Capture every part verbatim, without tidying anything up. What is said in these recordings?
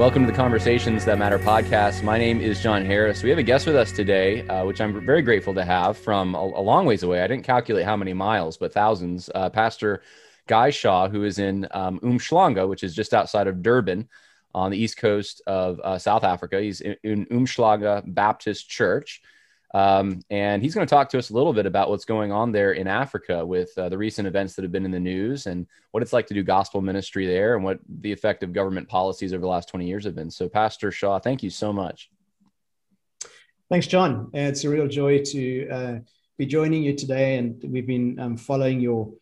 Welcome to the Conversations That Matter podcast. My name is John Harris. We have a guest with us today, uh, which I'm very grateful to have from a, a long ways away. I didn't calculate how many miles, but thousands. Uh, Pastor Guy Shaw, who is in um, Umhlanga, which is just outside of Durban on the east coast of uh, South Africa. He's in, in Umhlanga Baptist Church. Um, and he's going to talk to us a little bit about what's going on there in Africa with uh, the recent events that have been in the news and what it's like to do gospel ministry there and what the effect of government policies over the last twenty years have been. So Pastor Shaw, thank you so much. Thanks, John. It's a real joy to uh, be joining you today. And we've been um, following your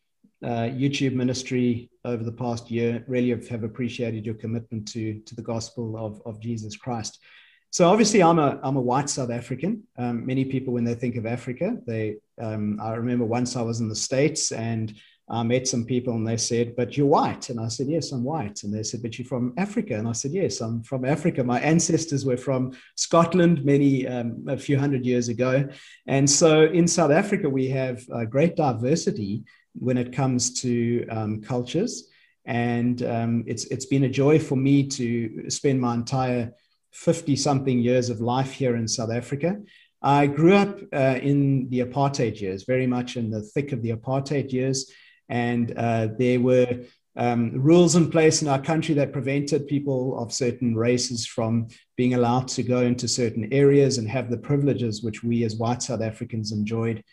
uh, YouTube ministry over the past year. Really have appreciated your commitment to, to the gospel of, of Jesus Christ. So obviously, I'm a I'm a white South African. Um, many people, when they think of Africa, they um, I remember once I was in the States and I met some people and they said, "But you're white," and I said, "Yes, I'm white." And they said, "But you're from Africa," and I said, "Yes, I'm from Africa. My ancestors were from Scotland many um, a few hundred years ago." And so in South Africa, we have a great diversity when it comes to um, cultures, and um, it's it's been a joy for me to spend my entire fifty something years of life here in South Africa. I grew up uh, in the apartheid years, very much in the thick of the apartheid years. And uh, there were um, rules in place in our country that prevented people of certain races from being allowed to go into certain areas and have the privileges which we as white South Africans enjoyed.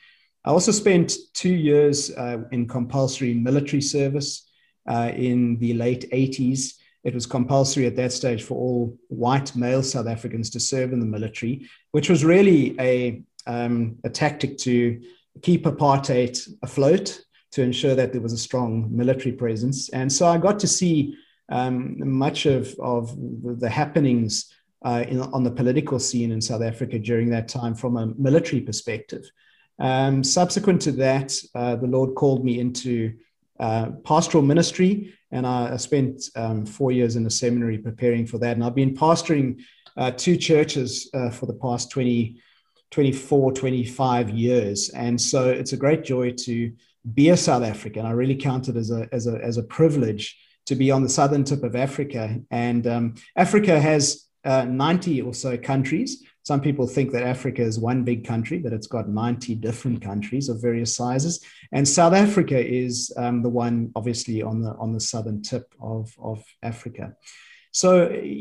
I also spent two years uh, in compulsory military service uh, in the late eighties. It was compulsory at that stage for all white male South Africans to serve in the military, which was really a, um, a tactic to keep apartheid afloat, to ensure that there was a strong military presence. And so I got to see um, much of, of the happenings uh, in, on the political scene in South Africa during that time from a military perspective. Um, subsequent to that, uh, the Lord called me into Uh, pastoral ministry, and I, I spent um, four years in a seminary preparing for that. And I've been pastoring uh, two churches uh, for the past twenty, twenty-four, twenty-five years. And so it's a great joy to be a South African. I really count it as a, as a, as a privilege to be on the southern tip of Africa. And um, Africa has uh, ninety or so countries. Some people think that Africa is one big country, but it's got ninety different countries of various sizes. And South Africa is um, the one, obviously, on the on the southern tip of, of Africa. So,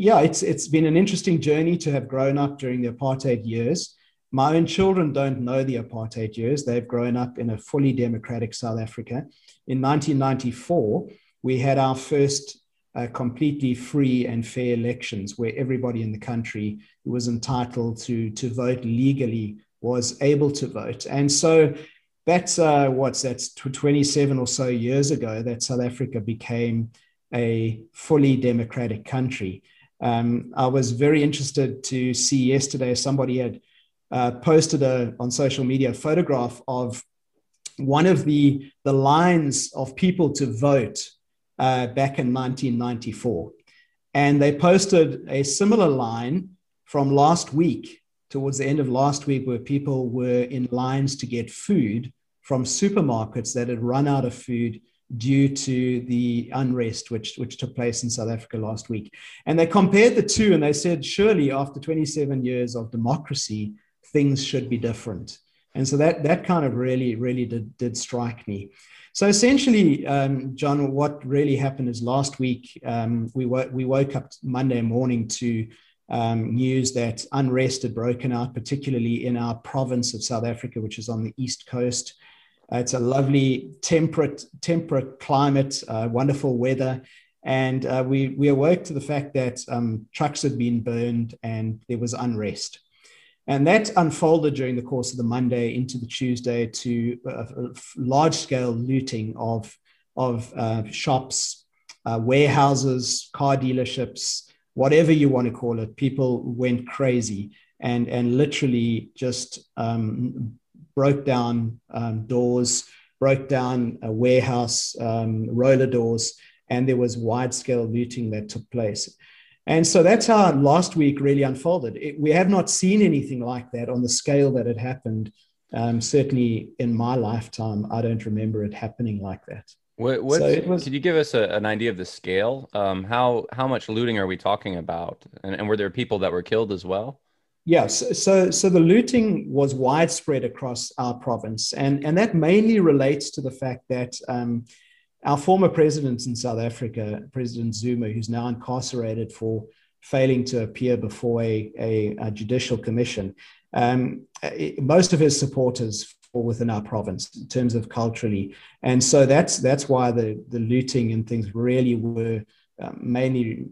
yeah, it's it's been an interesting journey to have grown up during the apartheid years. My own children don't know the apartheid years. They've grown up in a fully democratic South Africa. In nineteen ninety-four, we had our first Uh, completely free and fair elections where everybody in the country who was entitled to, to vote legally was able to vote. And so that's uh, what's that's twenty-seven or so years ago that South Africa became a fully democratic country. Um, I was very interested to see yesterday somebody had uh, posted a, on social media a photograph of one of the, the lines of people to vote Uh, back in nineteen ninety-four. And they posted a similar line from last week, towards the end of last week, where people were in lines to get food from supermarkets that had run out of food due to the unrest which, which took place in South Africa last week. And they compared the two and they said, surely after twenty-seven years of democracy, things should be different. And so that, that kind of really, really did, did strike me. So essentially, um, John, what really happened is last week, um, we, wo- we woke up Monday morning to um, news that unrest had broken out, particularly in our province of South Africa, which is on the east coast. Uh, it's a lovely temperate, temperate climate, uh, wonderful weather. And uh, we, we awoke to the fact that um, trucks had been burned and there was unrest. And that unfolded during the course of the Monday into the Tuesday to uh, large-scale looting of, of uh, shops, uh, warehouses, car dealerships, whatever you want to call it. People went crazy and, and literally just um, broke down um, doors, broke down a warehouse, um, roller doors, and there was wide-scale looting that took place. And so that's how last week really unfolded. It, we have not seen anything like that on the scale that it happened. Um, certainly in my lifetime, I don't remember it happening like that. What, what so it was, could you give us a, an idea of the scale? Um, how how much looting are we talking about? And, and were there people that were killed as well? Yes. Yeah, so, so so the looting was widespread across our province, and and that mainly relates to the fact that um, our former president in South Africa, President Zuma, who's now incarcerated for failing to appear before a, a, a judicial commission, um, most of his supporters fall within our province in terms of culturally. And so that's that's why the, the looting and things really were uh, mainly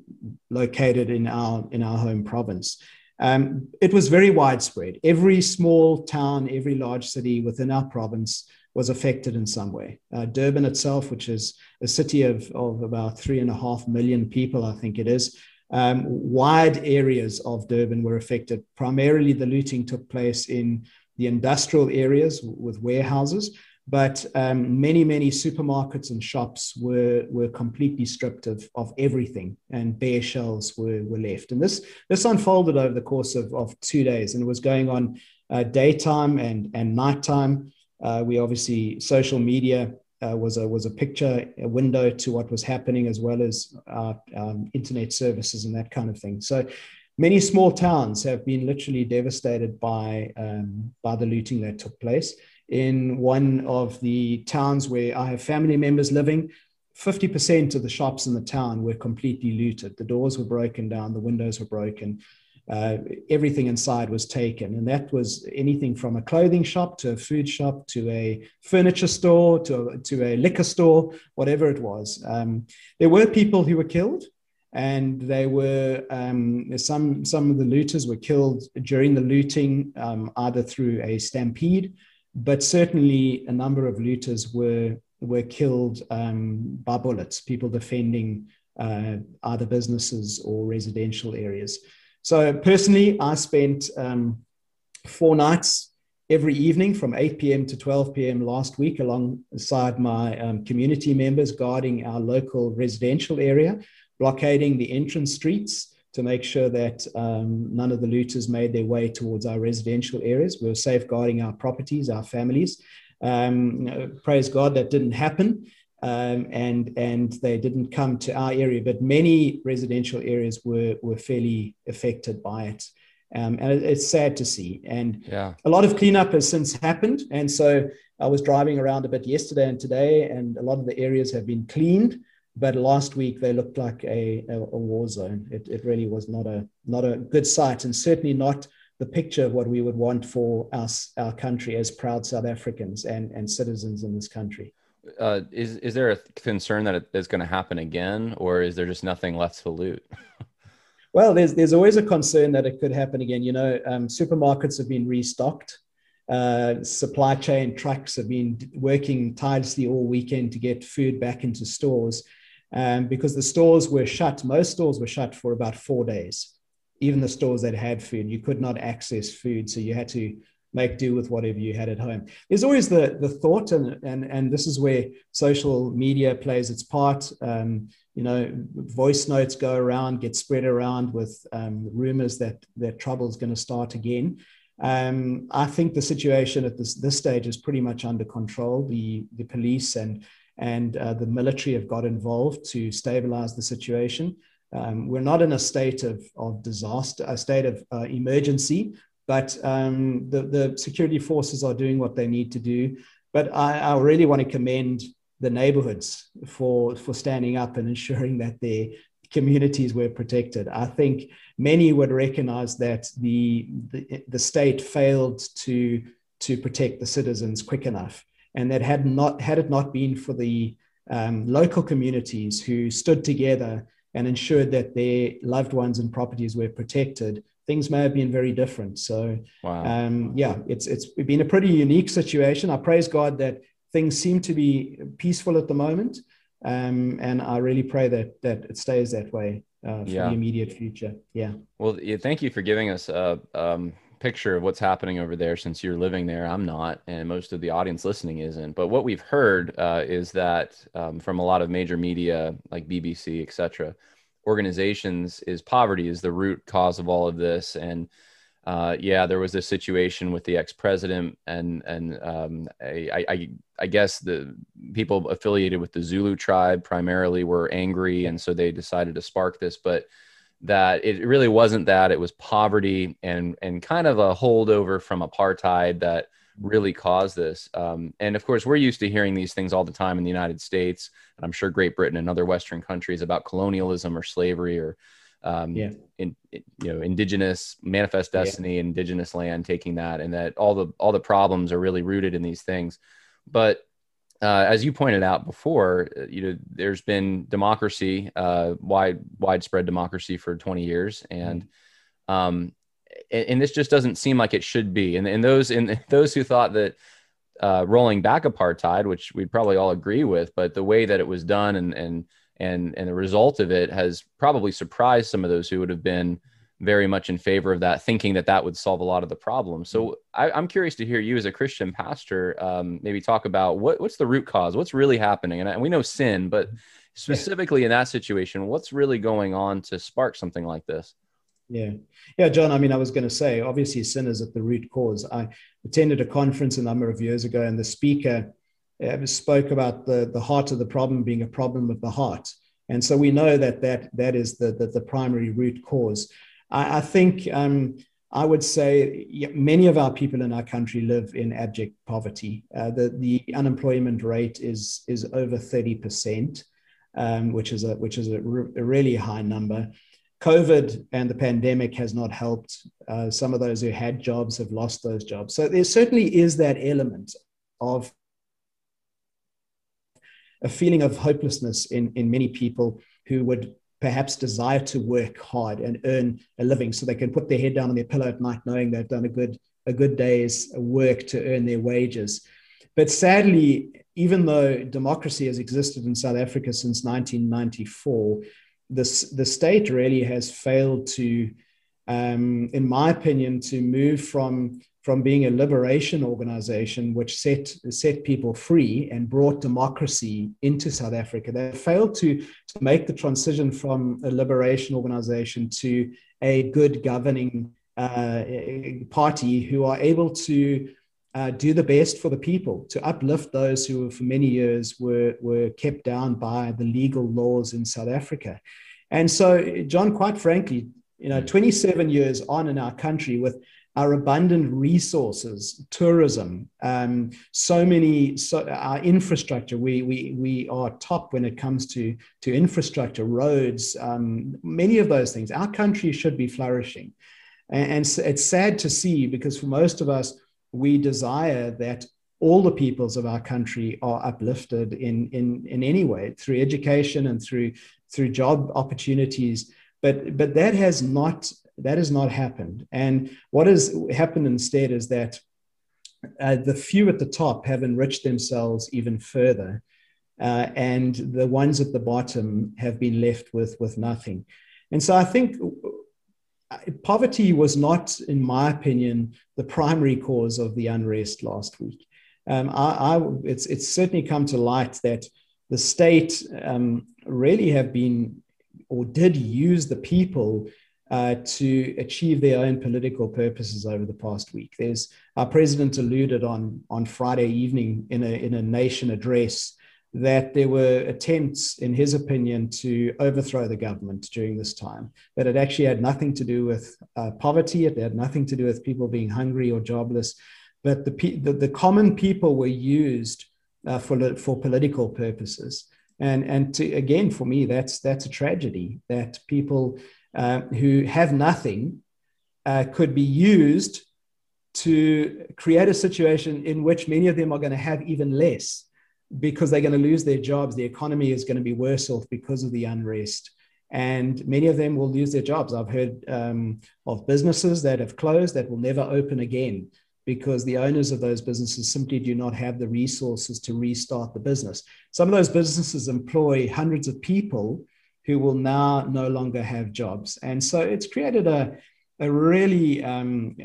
located in our, in our home province. Um, it was very widespread. Every small town, every large city within our province was affected in some way. Uh, Durban itself, which is a city of, of about three and a half million people, I think it is, um, wide areas of Durban were affected. Primarily the looting took place in the industrial areas with warehouses, but um, many, many supermarkets and shops were, were completely stripped of, of everything, and bare shelves were, were left. And this, this unfolded over the course of, of two days, and it was going on uh, daytime and, and nighttime. Uh, we obviously, social media uh, was a was a picture, a window to what was happening, as well as our, um, internet services and that kind of thing. So many small towns have been literally devastated by, um, by the looting that took place. In one of the towns where I have family members living, fifty percent of the shops in the town were completely looted. The doors were broken down, the windows were broken. Uh, everything inside was taken, and that was anything from a clothing shop to a food shop to a furniture store to a, to a liquor store, whatever it was. Um, there were people who were killed, and they were um, some some of the looters were killed during the looting, um, either through a stampede, but certainly a number of looters were were killed um, by bullets. People defending uh, either businesses or residential areas. So personally, I spent um, four nights every evening from eight p m to twelve p m last week alongside my um, community members guarding our local residential area, blockading the entrance streets to make sure that um, none of the looters made their way towards our residential areas. We were safeguarding our properties, our families. Um, you know, praise God that didn't happen. Um, and and they didn't come to our area, but many residential areas were were fairly affected by it, um, and it, it's sad to see. And yeah. A lot of cleanup has since happened, and so I was driving around a bit yesterday and today, and a lot of the areas have been cleaned. But last week they looked like a, a, a war zone. It, it really was not a not a good sight, and certainly not the picture of what we would want for us, our country, as proud South Africans and and citizens in this country. Uh, is is there a concern that it's going to happen again, or is there just nothing left to loot? Well, there's there's always a concern that it could happen again. You know, um, supermarkets have been restocked. Uh, supply chain trucks have been working tirelessly all weekend to get food back into stores, um, because the stores were shut. Most stores were shut for about four days. Even the stores that had food, you could not access food, so you had to make do with whatever you had at home. There's always the, the thought, and, and, and this is where social media plays its part. Um, you know, voice notes go around, get spread around with um, rumors that, that trouble is going to start again. Um, I think the situation at this, this stage is pretty much under control. The, the police and, and uh, the military have got involved to stabilize the situation. Um, we're not in a state of, of disaster, a state of uh, emergency, but um, the, the security forces are doing what they need to do. But I, I really want to commend the neighborhoods for, for standing up and ensuring that their communities were protected. I think many would recognize that the, the, the state failed to, to protect the citizens quick enough. And that had, not, had it not been for the um, local communities who stood together and ensured that their loved ones and properties were protected, things may have been very different. So, wow. um, yeah, it's it's been a pretty unique situation. I praise God that things seem to be peaceful at the moment, um, and I really pray that that it stays that way uh, for yeah. the immediate future. Yeah. Well, yeah, thank you for giving us a um, picture of what's happening over there, since you're living there. I'm not, and most of the audience listening isn't. But what we've heard uh, is that um, from a lot of major media like B B C, et cetera, organizations, is poverty is the root cause of all of this. And uh, yeah, there was this situation with the ex-president and and um, I, I, I guess the people affiliated with the Zulu tribe primarily were angry, and so they decided to spark this. But that it really wasn't that; it was poverty and and kind of a holdover from apartheid that really caused this. Um, and of course, we're used to hearing these things all the time in the United States, and I'm sure Great Britain and other Western countries, about colonialism or slavery or Um, yeah. in, you know, indigenous manifest destiny, yeah. indigenous land, taking that, and that all the, all the problems are really rooted in these things. But uh, as you pointed out before, you know, there's been democracy, uh, wide, widespread democracy for twenty years. And, mm-hmm. um, and, and this just doesn't seem like it should be. And, and those, and those who thought that uh, rolling back apartheid, which we'd probably all agree with, but the way that it was done and, and, And, and the result of it has probably surprised some of those who would have been very much in favor of that, thinking that that would solve a lot of the problems. So I, I'm curious to hear you as a Christian pastor, um, maybe talk about what, what's the root cause, what's really happening. And, I, and we know sin, but specifically in that situation, what's really going on to spark something like this? Yeah. Yeah, John, I mean, I was going to say, obviously sin is at the root cause. I attended a conference a number of years ago, and the speaker spoke about the, the heart of the problem being a problem of the heart. And so we know that that, that is the, the, the primary root cause. I, I think um, I would say many of our people in our country live in abject poverty. Uh, the, the unemployment rate is, is over thirty percent, um, which is, a, which is a, re a really high number. COVID and the pandemic has not helped. Uh, some of those who had jobs have lost those jobs. So there certainly is that element of a feeling of hopelessness in, in many people who would perhaps desire to work hard and earn a living so they can put their head down on their pillow at night knowing they've done a good, a good day's work to earn their wages. But sadly, even though democracy has existed in South Africa since nineteen ninety-four, this, the state really has failed to, um, in my opinion, to move from from being a liberation organization, which set, set people free and brought democracy into South Africa. They failed to, to make the transition from a liberation organization to a good governing uh, party who are able to uh, do the best for the people, to uplift those who for many years were, were kept down by the legal laws in South Africa. And so, John, quite frankly, you know, twenty-seven years on in our country with our abundant resources, tourism, um, so many, so our infrastructure, we, we, we are top when it comes to, to infrastructure, roads, um, many of those things. Our country should be flourishing. And, and it's sad to see, because for most of us, we desire that all the peoples of our country are uplifted in, in, in any way, through education and through, through job opportunities. But, but that has not That has not happened. And what has happened instead is that uh, the few at the top have enriched themselves even further. Uh, and the ones at the bottom have been left with, with nothing. And so I think poverty was not, in my opinion, the primary cause of the unrest last week. Um, I, I, it's, it's certainly come to light that the state um, really have been or did use the people Uh, to achieve their own political purposes over the past week. There's our president alluded on on Friday evening in a in a nation address that there were attempts, in his opinion, to overthrow the government during this time. That it actually had nothing to do with uh, poverty. It had nothing to do with people being hungry or jobless. But the pe the, the common people were used uh, for for political purposes. And and to, again, for me, that's that's a tragedy that people. Uh, who have nothing uh, could be used to create a situation in which many of them are going to have even less because they're going to lose their jobs. The economy is going to be worse off because of the unrest. And many of them will lose their jobs. I've heard um, of businesses that have closed that will never open again because the owners of those businesses simply do not have the resources to restart the business. Some of those businesses employ hundreds of people who will now no longer have jobs. And so it's created a, a really, um,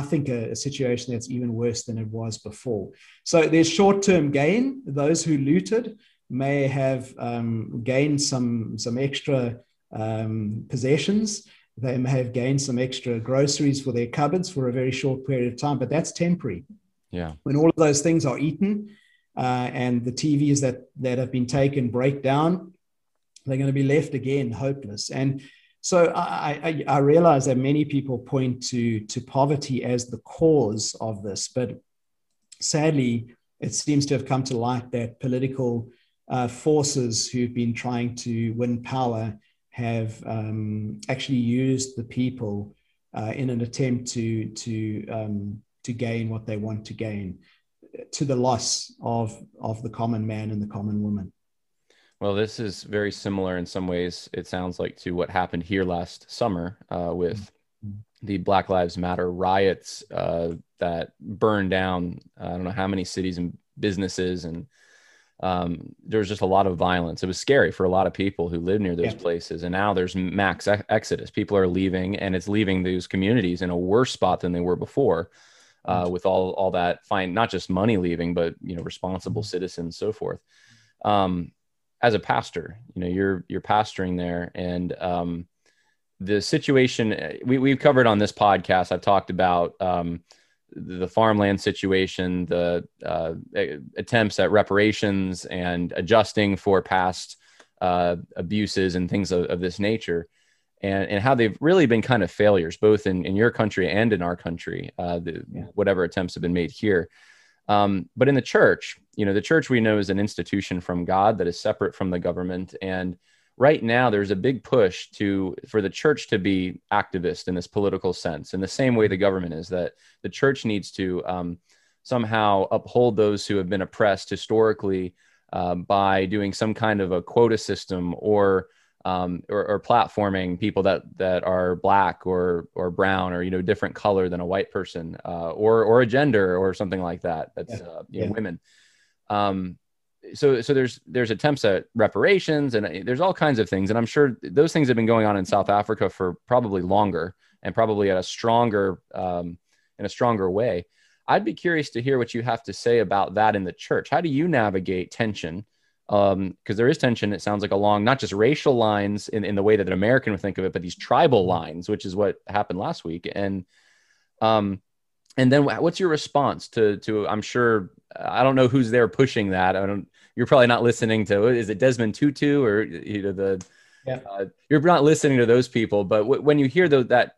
I think, a, a situation that's even worse than it was before. So there's short-term gain. Those who looted may have um, gained some, some extra um, possessions, They may have gained some extra groceries for their cupboards for a very short period of time, but that's temporary. Yeah. When all of those things are eaten uh, and the T Vs that, that have been taken break down, they're going to be left again hopeless. And so I, I, I realize that many people point to, to poverty as the cause of this, but sadly, it seems to have come to light that political uh, forces who've been trying to win power have um, actually used the people uh, in an attempt to to um, to gain what they want to gain, to the loss of of the common man and the common woman. Well, this is very similar in some ways, it sounds like, to what happened here last summer uh, with mm-hmm. the Black Lives Matter riots uh, that burned down, I don't know how many cities and businesses, and Um, there was just a lot of violence. It was scary for a lot of people who live near those yeah. places. And now there's max ex- exodus. People are leaving, and it's leaving those communities in a worse spot than they were before, uh, mm-hmm. with all, all that fine, not just money leaving, but, you know, responsible citizens, so forth. Um, as a pastor, you know, you're, you're pastoring there, and, um, the situation we, we've covered on this podcast, I've talked about, um, the farmland situation, the uh, attempts at reparations and adjusting for past uh, abuses and things of, of this nature, and, and how they've really been kind of failures, both in, in your country and in our country, uh, the, yeah. whatever attempts have been made here. Um, but in the church, you know, the church we know is an institution from God that is separate from the government. And right now there's a big push to for the church to be activist in this political sense, in the same way the government is, that the church needs to um, somehow uphold those who have been oppressed historically uh, by doing some kind of a quota system, or um, or, or platforming people that that are black or or brown, or, you know, different color than a white person, uh, or or a gender or something like that. That's uh, you know, yeah. women. Um, So, so there's there's attempts at reparations, and there's all kinds of things, and I'm sure those things have been going on in South Africa for probably longer, and probably at a stronger, um, in a stronger way. I'd be curious to hear what you have to say about that in the church. How do you navigate tension? Because um, there is tension, it sounds like, along not just racial lines in, in the way that an American would think of it, but these tribal lines, which is what happened last week. And um, and then what's your response to to I'm sure. I don't know who's there pushing that. I don't, you're probably not listening to, is it Desmond Tutu or, you know, the, yeah. uh, you're not listening to those people, but w- when you hear the, that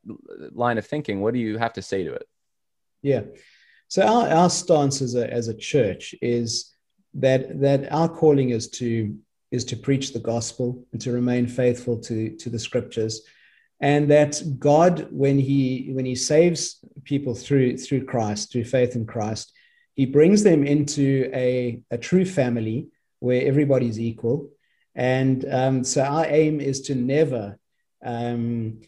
line of thinking, what do you have to say to it? Yeah. So our, our stance as a, as a church is that, that our calling is to, is to preach the gospel and to remain faithful to, to the scriptures. And that God, when he, when he saves people through, through Christ, through faith in Christ, He brings them into a, a true family where everybody's equal. And um, so our aim is to never um,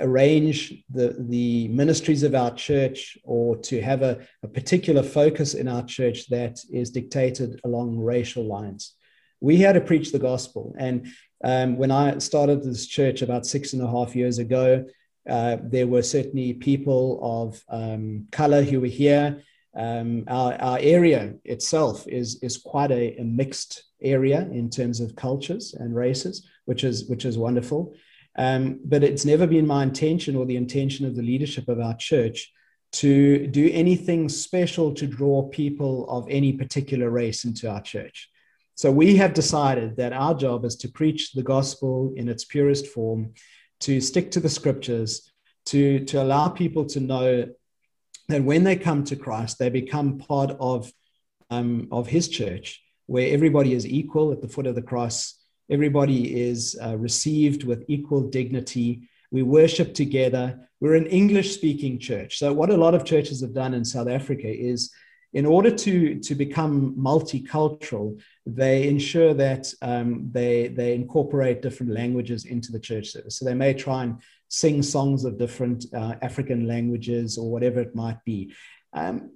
arrange the, the ministries of our church, or to have a, a particular focus in our church that is dictated along racial lines. We had to preach the gospel. And um, when I started this church about six and a half years ago, uh, there were certainly people of um, color who were here. Um, our, our area itself is is quite a, a mixed area in terms of cultures and races, which is which is wonderful. Um, but it's never been my intention, or the intention of the leadership of our church, to do anything special to draw people of any particular race into our church. So we have decided that our job is to preach the gospel in its purest form, to stick to the scriptures, to to allow people to know that when they come to Christ, they become part of, um, of his church, where everybody is equal at the foot of the cross. Everybody is uh, received with equal dignity. We worship together. We're an English-speaking church. So what a lot of churches have done in South Africa is, in order to, to become multicultural, they ensure that um, they, they incorporate different languages into the church service. So they may try and sing songs of different uh, African languages, or whatever it might be. Um,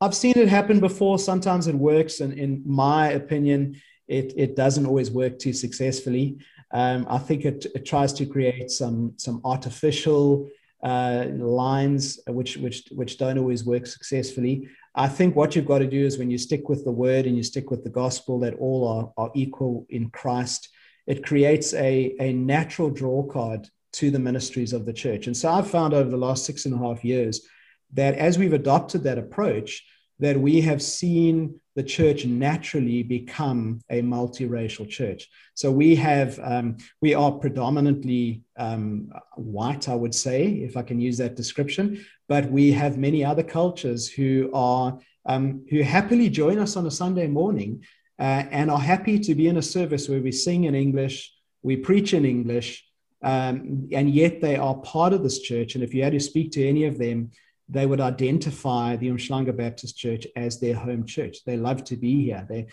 I've seen it happen before. Sometimes it works. And in my opinion, it, it doesn't always work too successfully. Um, I think it, it tries to create some, some artificial uh, lines, which, which, which don't always work successfully. I think what you've got to do is, when you stick with the word and you stick with the gospel, that all are, are equal in Christ, it creates a, a natural draw card to the ministries of the church. And so I've found over the last six and a half years that as we've adopted that approach, that we have seen the church naturally become a multiracial church. So we have, um, we are predominantly um, white, I would say, if I can use that description, but we have many other cultures who are, um, who happily join us on a Sunday morning uh, and are happy to be in a service where we sing in English, we preach in English, um, and yet they are part of this church. And if you had to speak to any of them, they would identify the Umhlanga Baptist Church as their home church. They love to be here. They,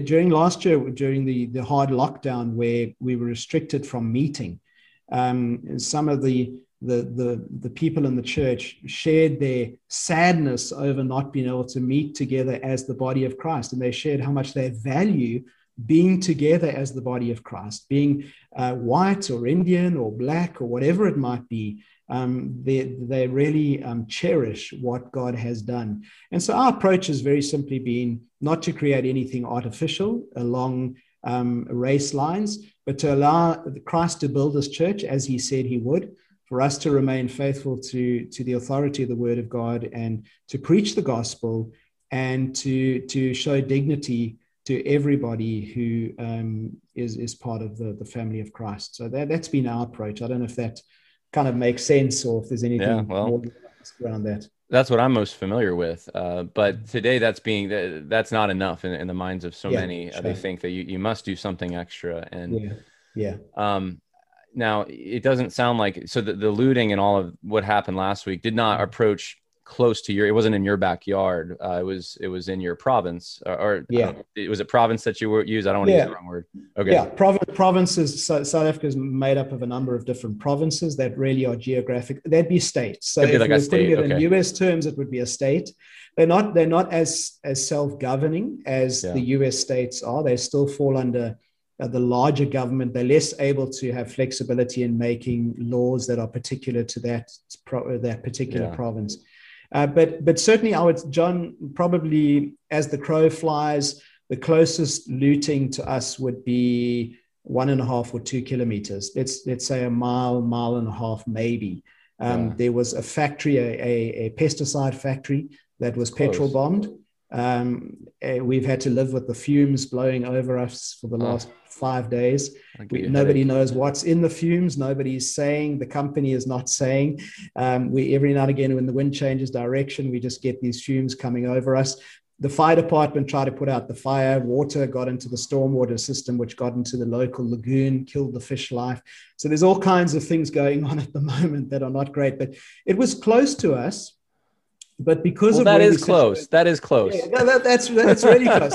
during last year, during the, the hard lockdown where we were restricted from meeting, um, some of the, the, the, the people in the church shared their sadness over not being able to meet together as the body of Christ. And they shared how much they value being together as the body of Christ, being uh, white or Indian or black or whatever it might be. Um, they, they really um, cherish what God has done. And so our approach has very simply been not to create anything artificial along um, race lines, but to allow Christ to build this church as he said he would, for us to remain faithful to, to the authority of the word of God and to preach the gospel and to, to show dignity to everybody who um, is, is part of the, the family of Christ. So that, that's been our approach. I don't know if that kind of makes sense or if there's anything yeah, well, more around that. That's what I'm most familiar with. Uh, but today that's being, that's not enough in, in the minds of so yeah, many. Sure. They think that you, you must do something extra. And yeah, yeah. Um, now it doesn't sound like, so the, the looting and all of what happened last week did not approach close to your, it wasn't in your backyard. Uh, it was, it was in your province or, or yeah. It was a province that you use. I don't want to yeah. use the wrong word. Okay. Yeah. Province, provinces, so South Africa is made up of a number of different provinces that really are geographic. That'd be states. So be if like we're putting it okay. in U S terms, it would be a state. They're not, they're not as, as self-governing as yeah. the U S states are. They still fall under uh, the larger government. They're less able to have flexibility in making laws that are particular to that, pro- that particular yeah. province. Uh, but but certainly, I would, John, probably as the crow flies, the closest looting to us would be one and a half or two kilometers. Let's let's say a mile, mile and a half, maybe. Um, yeah. There was a factory, a, a, a pesticide factory that was petrol bombed. Um, we've had to live with the fumes blowing over us for the last oh. five days. We, nobody knows what's in the fumes. Nobody's saying. The company is not saying. Um, we every now and again, when the wind changes direction, we just get these fumes coming over us. The fire department tried to put out the fire. Water got into the stormwater system, which got into the local lagoon, killed the fish life. So there's all kinds of things going on at the moment that are not great. But it was close to us. But because well, of that is we close, that is close. Yeah, no, that, that's that's really close.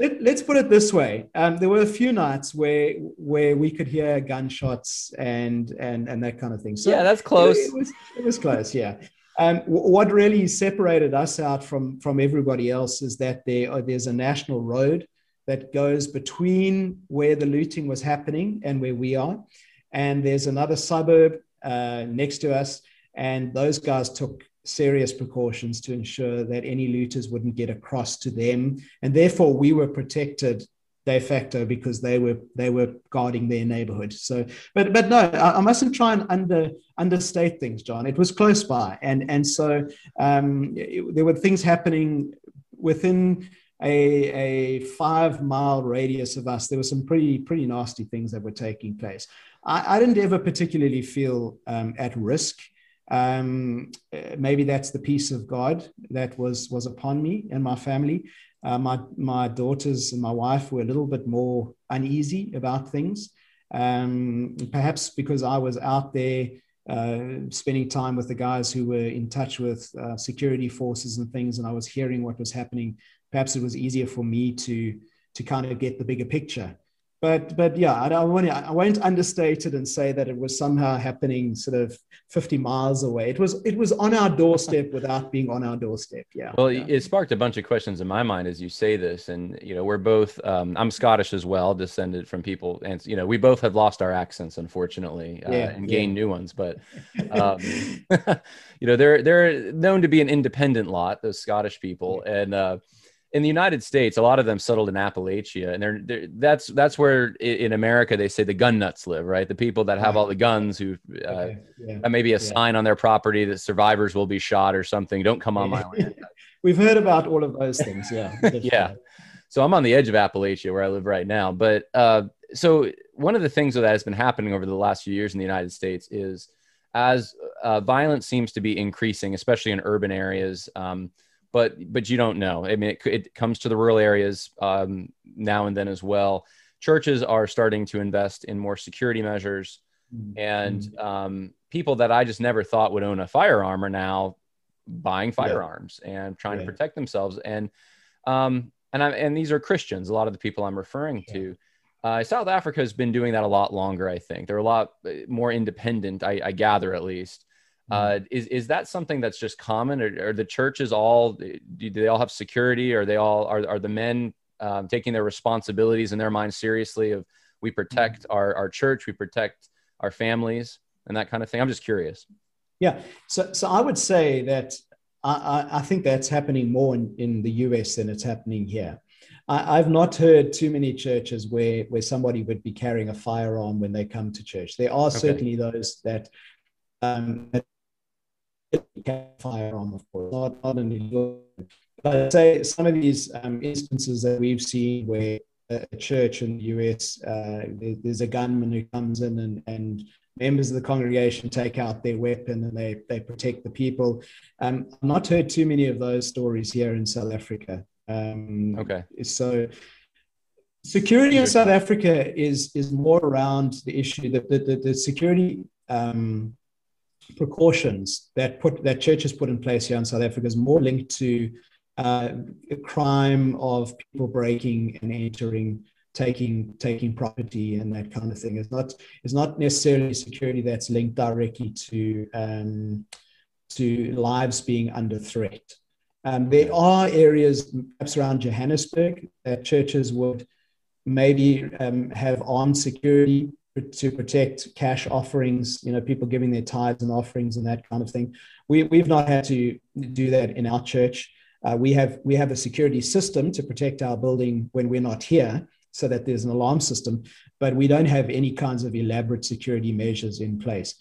Let, let's put it this way: um, there were a few nights where where we could hear gunshots and and and that kind of thing. So yeah, that's close. It, it was it was close. Yeah. Um, what really separated us out from from everybody else is that there are, there's a national road that goes between where the looting was happening and where we are, and there's another suburb uh, next to us, and those guys took serious precautions to ensure that any looters wouldn't get across to them, and therefore we were protected de facto because they were they were guarding their neighborhood. So, but but no, I, I mustn't try and under understate things, John. It was close by, and and so um, it, there were things happening within a a five mile radius of us. There were some pretty pretty nasty things that were taking place. I, I didn't ever particularly feel um, at risk. Um, maybe that's the peace of God that was, was upon me and my family. Uh, my, my daughters and my wife were a little bit more uneasy about things. Um, perhaps because I was out there, uh, spending time with the guys who were in touch with, uh, security forces and things. And I was hearing what was happening. Perhaps it was easier for me to, to kind of get the bigger picture. But, but yeah, I, don't want to, I won't understate it and say that it was somehow happening sort of fifty miles away. It was it was on our doorstep without being on our doorstep. Yeah. Well, yeah. It sparked a bunch of questions in my mind as you say this. And, you know, we're both, um, I'm Scottish as well, descended from people. And, you know, we both have lost our accents, unfortunately, uh, yeah, and yeah. gained new ones. But, um, you know, they're, they're known to be an independent lot, those Scottish people. Yeah. And, uh, in the United States, a lot of them settled in Appalachia, and they're, they're that's that's where in America they say the gun nuts live, right? The people that have all the guns who uh, okay. yeah. that maybe a yeah. sign on their property that survivors will be shot or something. Don't come on my land. We've heard about all of those things, yeah. yeah. So I'm on the edge of Appalachia where I live right now, but uh, so one of the things that has been happening over the last few years in the United States is, as uh, violence seems to be increasing, especially in urban areas, um, but but you don't know. I mean, it, it comes to the rural areas um, now and then as well. Churches are starting to invest in more security measures, mm-hmm. and um, people that I just never thought would own a firearm are now buying firearms yeah. and trying yeah. to protect themselves. And um, and I and these are Christians. A lot of the people I'm referring yeah. to. Uh, South Africa has been doing that a lot longer, I think. They're a lot more independent, I, I gather, at least. Uh, is is that something that's just common? Or, or the churches all, do they all have security? Or they all are, are the men um, taking their responsibilities in their minds seriously of, we protect our, our church, we protect our families, and that kind of thing? I'm just curious. Yeah, so so I would say that I, I think that's happening more in, in the U S than it's happening here. I've not heard too many churches where, where somebody would be carrying a firearm when they come to church. There are okay. certainly those that um, carry a firearm, of course. Not, not in but I'd say some of these um, instances that we've seen where a church in the U S, uh, there, there's a gunman who comes in and, and members of the congregation take out their weapon and they, they protect the people. Um, I've not heard too many of those stories here in South Africa. Um, okay. So security in South Africa is is more around the issue that the, the, the security um, precautions that put that churches put in place here in South Africa is more linked to uh, the crime of people breaking and entering, taking taking property and that kind of thing. It's not it's not necessarily security that's linked directly to um, to lives being under threat. Um, there are areas, perhaps around Johannesburg, that churches would maybe um, have armed security to protect cash offerings, you know, people giving their tithes and offerings and that kind of thing. We, we've not had to do that in our church. Uh, we have we have a security system to protect our building when we're not here, so that there's an alarm system, but we don't have any kinds of elaborate security measures in place.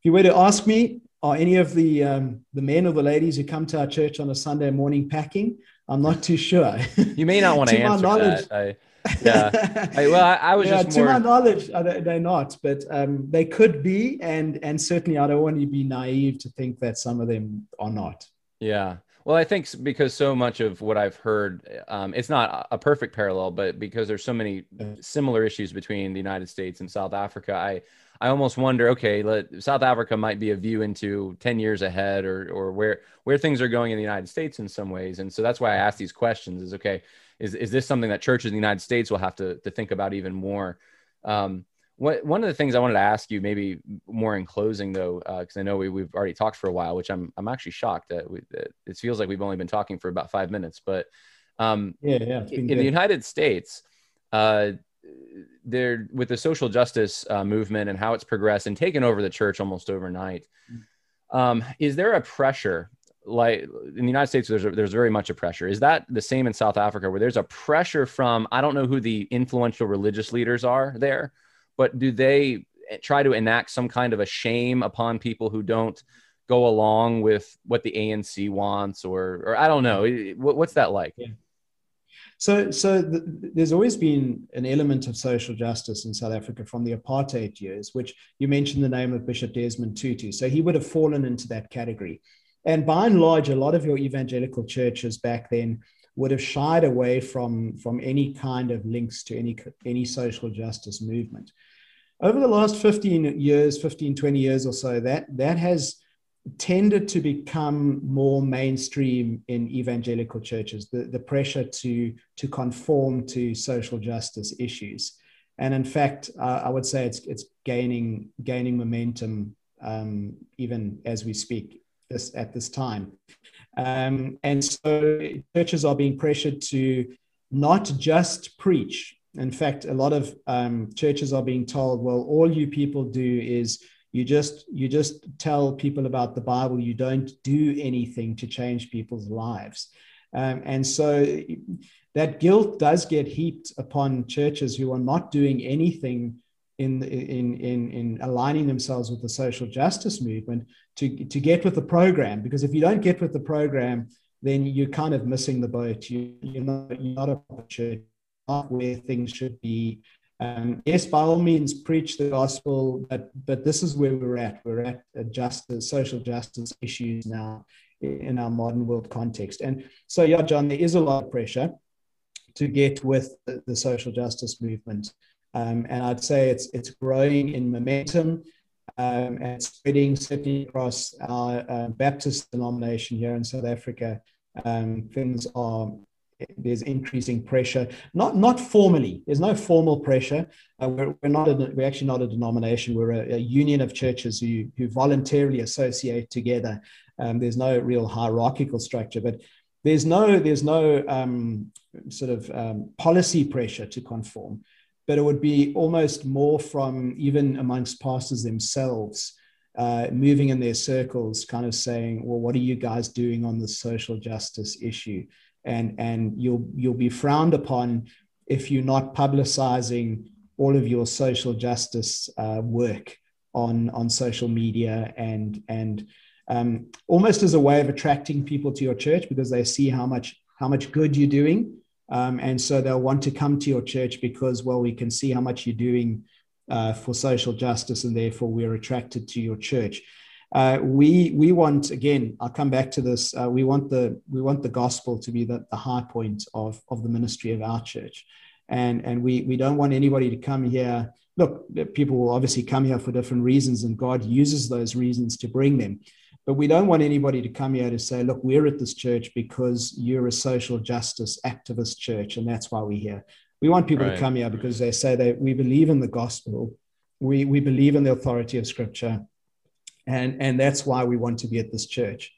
If you were to ask me, are any of the um, the men or the ladies who come to our church on a Sunday morning packing? I'm not too sure. You may not want to, to answer that. I, yeah. I, well, I, I was yeah, just more... To my knowledge, they're not, but um, they could be, and and certainly I don't want to be naive to think that some of them are not. Yeah. Well, I think because so much of what I've heard, um, it's not a perfect parallel, but because there's so many similar issues between the United States and South Africa, I I almost wonder, okay, let, South Africa might be a view into ten years ahead or or where where things are going in the United States in some ways. And so that's why I ask these questions is, okay, is, is this something that churches in the United States will have to, to think about even more? Um, what, one of the things I wanted to ask you maybe more in closing, though, because uh, I know we, we've already talked for a while, which I'm I'm actually shocked that, we, that it feels like we've only been talking for about five minutes. But um, yeah, yeah, in good. the United States, uh there with the social justice uh, movement and how it's progressed and taken over the church almost overnight. Um, is there a pressure like in the United States, there's, a, there's very much a pressure. Is that the same in South Africa where there's a pressure from, I don't know who the influential religious leaders are there, but do they try to enact some kind of a shame upon people who don't go along with what the A N C wants or, or I don't know, what's that like? Yeah. So, so th- there's always been an element of social justice in South Africa from the apartheid years, which you mentioned the name of Bishop Desmond Tutu. So he would have fallen into that category. And by and large, a lot of your evangelical churches back then would have shied away from, from any kind of links to any, any social justice movement. Over the last fifteen years, fifteen, twenty years or so, that, that has tended to become more mainstream in evangelical churches, the, the pressure to, to conform to social justice issues. And in fact, uh, I would say it's it's gaining gaining momentum um, even as we speak this at this time. Um, and so churches are being pressured to not just preach. In fact, a lot of um, churches are being told, well, all you people do is You just you just tell people about the Bible. You don't do anything to change people's lives. Um, and so that guilt does get heaped upon churches who are not doing anything in, in, in, in aligning themselves with the social justice movement to, to get with the program. Because if you don't get with the program, then you're kind of missing the boat. You, you're, not, you're not a church, not where things should be. Um, yes, by all means, preach the gospel, but but this is where we're at. We're at a justice, social justice issues now in our modern world context. And so, yeah, John, there is a lot of pressure to get with the, the social justice movement. Um, and I'd say it's it's growing in momentum um, and spreading certainly across our uh, Baptist denomination here in South Africa. Um, things are... There's increasing pressure, not not formally. There's no formal pressure. Uh, we're, we're not. A, we're actually not a denomination. We're a, a union of churches who who voluntarily associate together. Um, there's no real hierarchical structure, but there's no there's no um, sort of um, policy pressure to conform. But it would be almost more from even amongst pastors themselves, uh, moving in their circles, kind of saying, "Well, what are you guys doing on the social justice issue?" And and you'll you'll be frowned upon if you're not publicizing all of your social justice uh, work on on social media and and um, almost as a way of attracting people to your church, because they see how much how much good you're doing, um, and so they'll want to come to your church because, well, we can see how much you're doing uh, for social justice, and therefore we're attracted to your church. Uh, we we want, again, I'll come back to this. Uh, we want the we want the gospel to be the, the high point of, of the ministry of our church, and and we we don't want anybody to come here. Look, people will obviously come here for different reasons, and God uses those reasons to bring them. But we don't want anybody to come here to say, look, we're at this church because you're a social justice activist church, and that's why we're here. We want people right. to come here because they say that we believe in the gospel, we we believe in the authority of Scripture. And, and that's why we want to be at this church.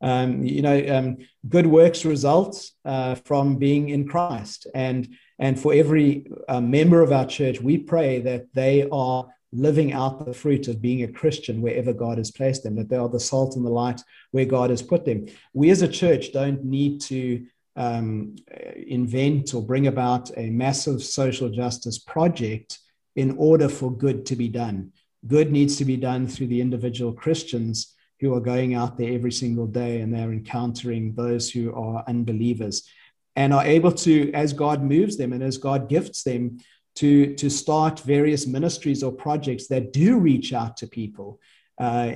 Um, you know, um, good works result uh, from being in Christ. And, and for every uh, member of our church, we pray that they are living out the fruit of being a Christian wherever God has placed them, that they are the salt and the light where God has put them. We as a church don't need to um, invent or bring about a massive social justice project in order for good to be done. Good needs to be done through the individual Christians who are going out there every single day, and they're encountering those who are unbelievers and are able to, as God moves them and as God gifts them, to, to start various ministries or projects that do reach out to people, uh,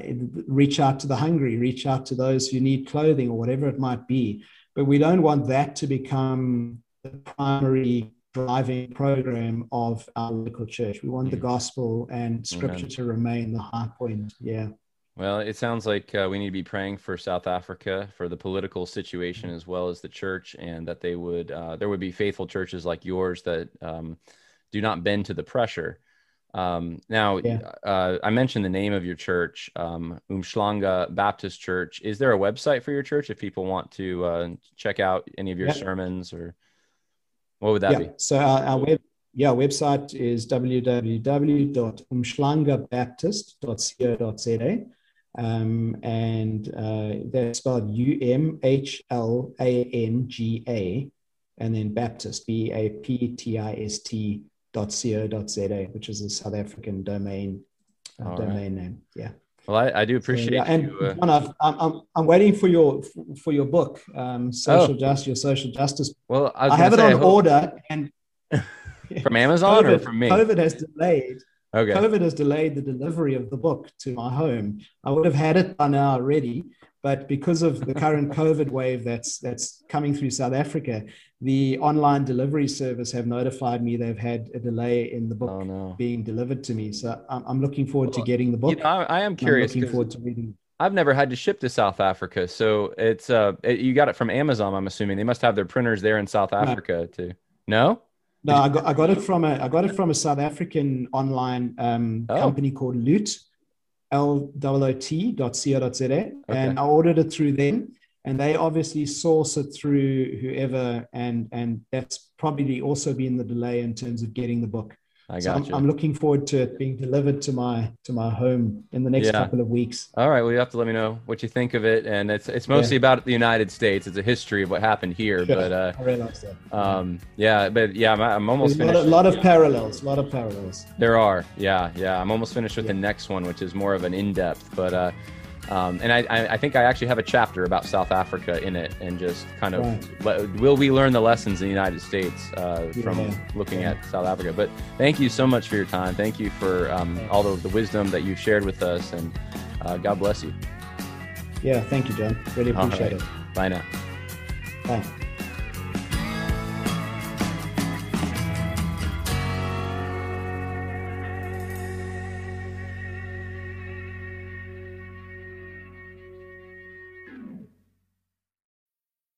reach out to the hungry, reach out to those who need clothing or whatever it might be. But we don't want that to become the primary driving program of our local church. We want the gospel and Scripture Amen. To remain the high point. Yeah. Well, it sounds like uh, we need to be praying for South Africa, for the political situation as well as the church, and that they would uh, there would be faithful churches like yours that um, do not bend to the pressure. Um, now, yeah. uh, I mentioned the name of your church, um, Umhlanga Baptist Church. Is there a website for your church if people want to uh, check out any of your yep. sermons or? What would that yeah. be? So our, our web, yeah, website is w w w dot umhlanga baptist dot co dot z a. Um, and uh, that's spelled U M H L A N G A, and then Baptist, B A P T I S T dot co dot z a, which is a South African domain uh, domain right. name. Yeah. Well, I, I do appreciate yeah, and you. Uh... John, I've, I'm I'm waiting for your for your book, um, social oh. justice, your social justice. Well, I, I have say, it on hope... order, and from Amazon COVID, or from me. COVID has delayed. Okay. COVID has delayed the delivery of the book to my home. I would have had it by now already, but because of the current COVID wave that's that's coming through South Africa, the online delivery service have notified me they've had a delay in the book oh, no. being delivered to me. So I'm, I'm looking forward well, to getting the book. You know, I, I am curious. I'm looking forward to reading. I've never had to ship to South Africa, so it's uh, it, you got it from Amazon. I'm assuming they must have their printers there in South Africa no. too. No. No, I got I got it from a I got it from a South African online um, oh. company called Loot, L O O T dot co dot z a, okay. and I ordered it through them, and they obviously source it through whoever, and and that's probably also been the delay in terms of getting the book. I got so I'm, you. I'm looking forward to it being delivered to my to my home in the next yeah. couple of weeks. All right. Well, you have to let me know what you think of it. And it's it's mostly yeah. about the United States. It's a history of what happened here. Sure. But uh, I realize that. Um, yeah. But yeah, I'm, I'm almost There's finished. A lot of, lot of parallels. A lot of parallels. There are. Yeah. Yeah. I'm almost finished with yeah. the next one, which is more of an in-depth. But uh, um, and I, I think I actually have a chapter about South Africa in it, and just kind of right. le- will we learn the lessons in the United States uh, yeah. from looking yeah. at South Africa. But thank you so much for your time. Thank you for um, all the, the wisdom that you've shared with us, and uh, God bless you. Yeah, thank you, John. Really appreciate right. it. Bye now. Bye.